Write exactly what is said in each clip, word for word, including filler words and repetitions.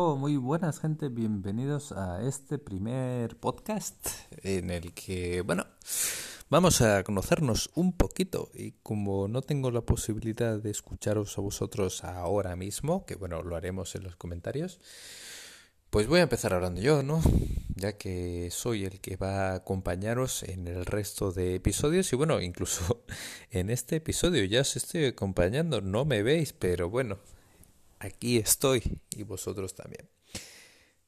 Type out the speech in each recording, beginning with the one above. Oh, muy buenas, gente, bienvenidos a este primer podcast en el que, bueno, vamos a conocernos un poquito. Y como no tengo la posibilidad de escucharos a vosotros ahora mismo, que bueno, lo haremos en los comentarios, pues voy a empezar hablando yo, ¿no? Ya que soy el que va a acompañaros en el resto de episodios y bueno, incluso en este episodio ya os estoy acompañando, no me veis, pero bueno, aquí estoy y vosotros también.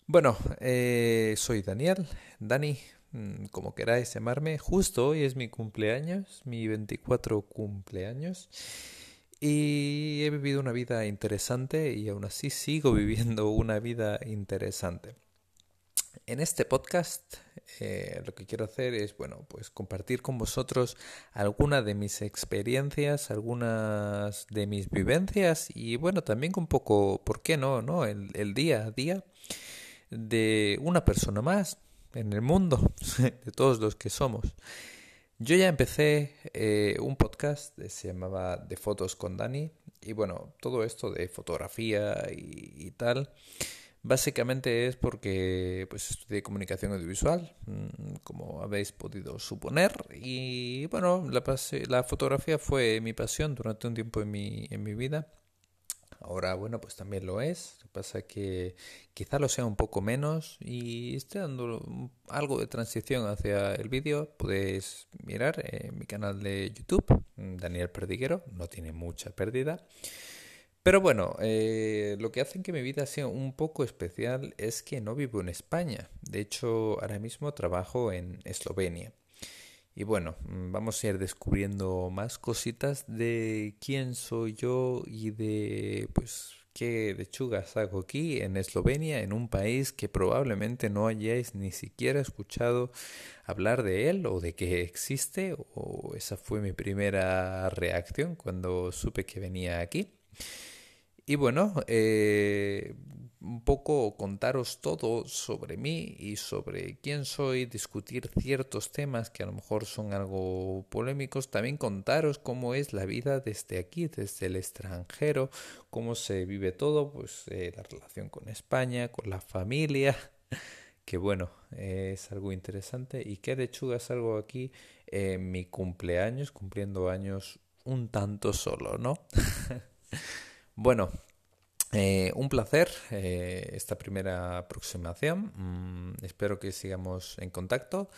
Bueno, eh, soy Daniel, Dani, como queráis llamarme. Justo hoy es mi cumpleaños, mi veinticuatro cumpleaños. Y he vivido una vida interesante y aún así sigo viviendo una vida interesante. En este podcast eh, lo que quiero hacer es, bueno, pues compartir con vosotros alguna de mis experiencias, algunas de mis vivencias y bueno, también un poco, ¿por qué no?, ¿no? El, el día a día de una persona más en el mundo, de todos los que somos. Yo ya empecé eh, un podcast que se llamaba De Fotos con Dani y bueno, todo esto de fotografía y, y tal, básicamente es porque pues estudié comunicación audiovisual, como habéis podido suponer, y bueno, la, pase- la fotografía fue mi pasión durante un tiempo en mi, en mi vida. Ahora, bueno, pues también lo es, lo que pasa es que quizá lo sea un poco menos y estoy dando algo de transición hacia el vídeo. Podéis mirar en mi canal de YouTube, Daniel Perdiguero, no tiene mucha pérdida. Pero bueno, eh, lo que hace que mi vida sea un poco especial es que no vivo en España. De hecho, ahora mismo trabajo en Eslovenia. Y bueno, vamos a ir descubriendo más cositas de quién soy yo y de pues qué lechugas hago aquí en Eslovenia, en un país que probablemente no hayáis ni siquiera escuchado hablar de él o de que existe. O esa fue mi primera reacción cuando supe que venía aquí. Y bueno, eh, un poco contaros todo sobre mí y sobre quién soy, discutir ciertos temas que a lo mejor son algo polémicos, también contaros cómo es la vida desde aquí, desde el extranjero, cómo se vive todo, pues eh, la relación con España, con la familia, que bueno, eh, es algo interesante. Y qué lechuga salgo aquí en eh, mi cumpleaños, cumpliendo años un tanto solo, ¿no? Bueno, eh, un placer eh, esta primera aproximación. Mm, espero que sigamos en contacto.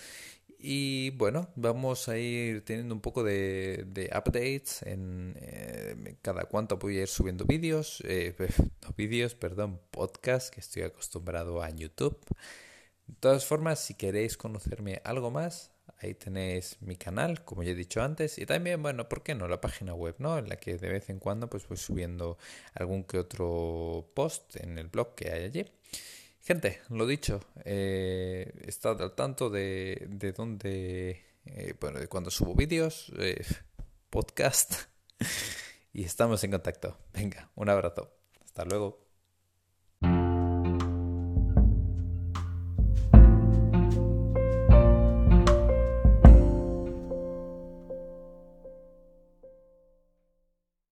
Y bueno, vamos a ir teniendo un poco de, de updates en eh, cada cuánto voy a ir subiendo vídeos, eh, no vídeos, perdón, podcast, que estoy acostumbrado a YouTube. De todas formas, si queréis conocerme algo más, ahí tenéis mi canal, como ya he dicho antes, y también, bueno, ¿por qué no? La página web, ¿no? En la que de vez en cuando pues voy subiendo algún que otro post en el blog que hay allí. Gente, lo dicho, eh, estad al tanto de, de dónde, eh, bueno, de cuando subo vídeos, eh, podcast, y estamos en contacto. Venga, un abrazo. Hasta luego.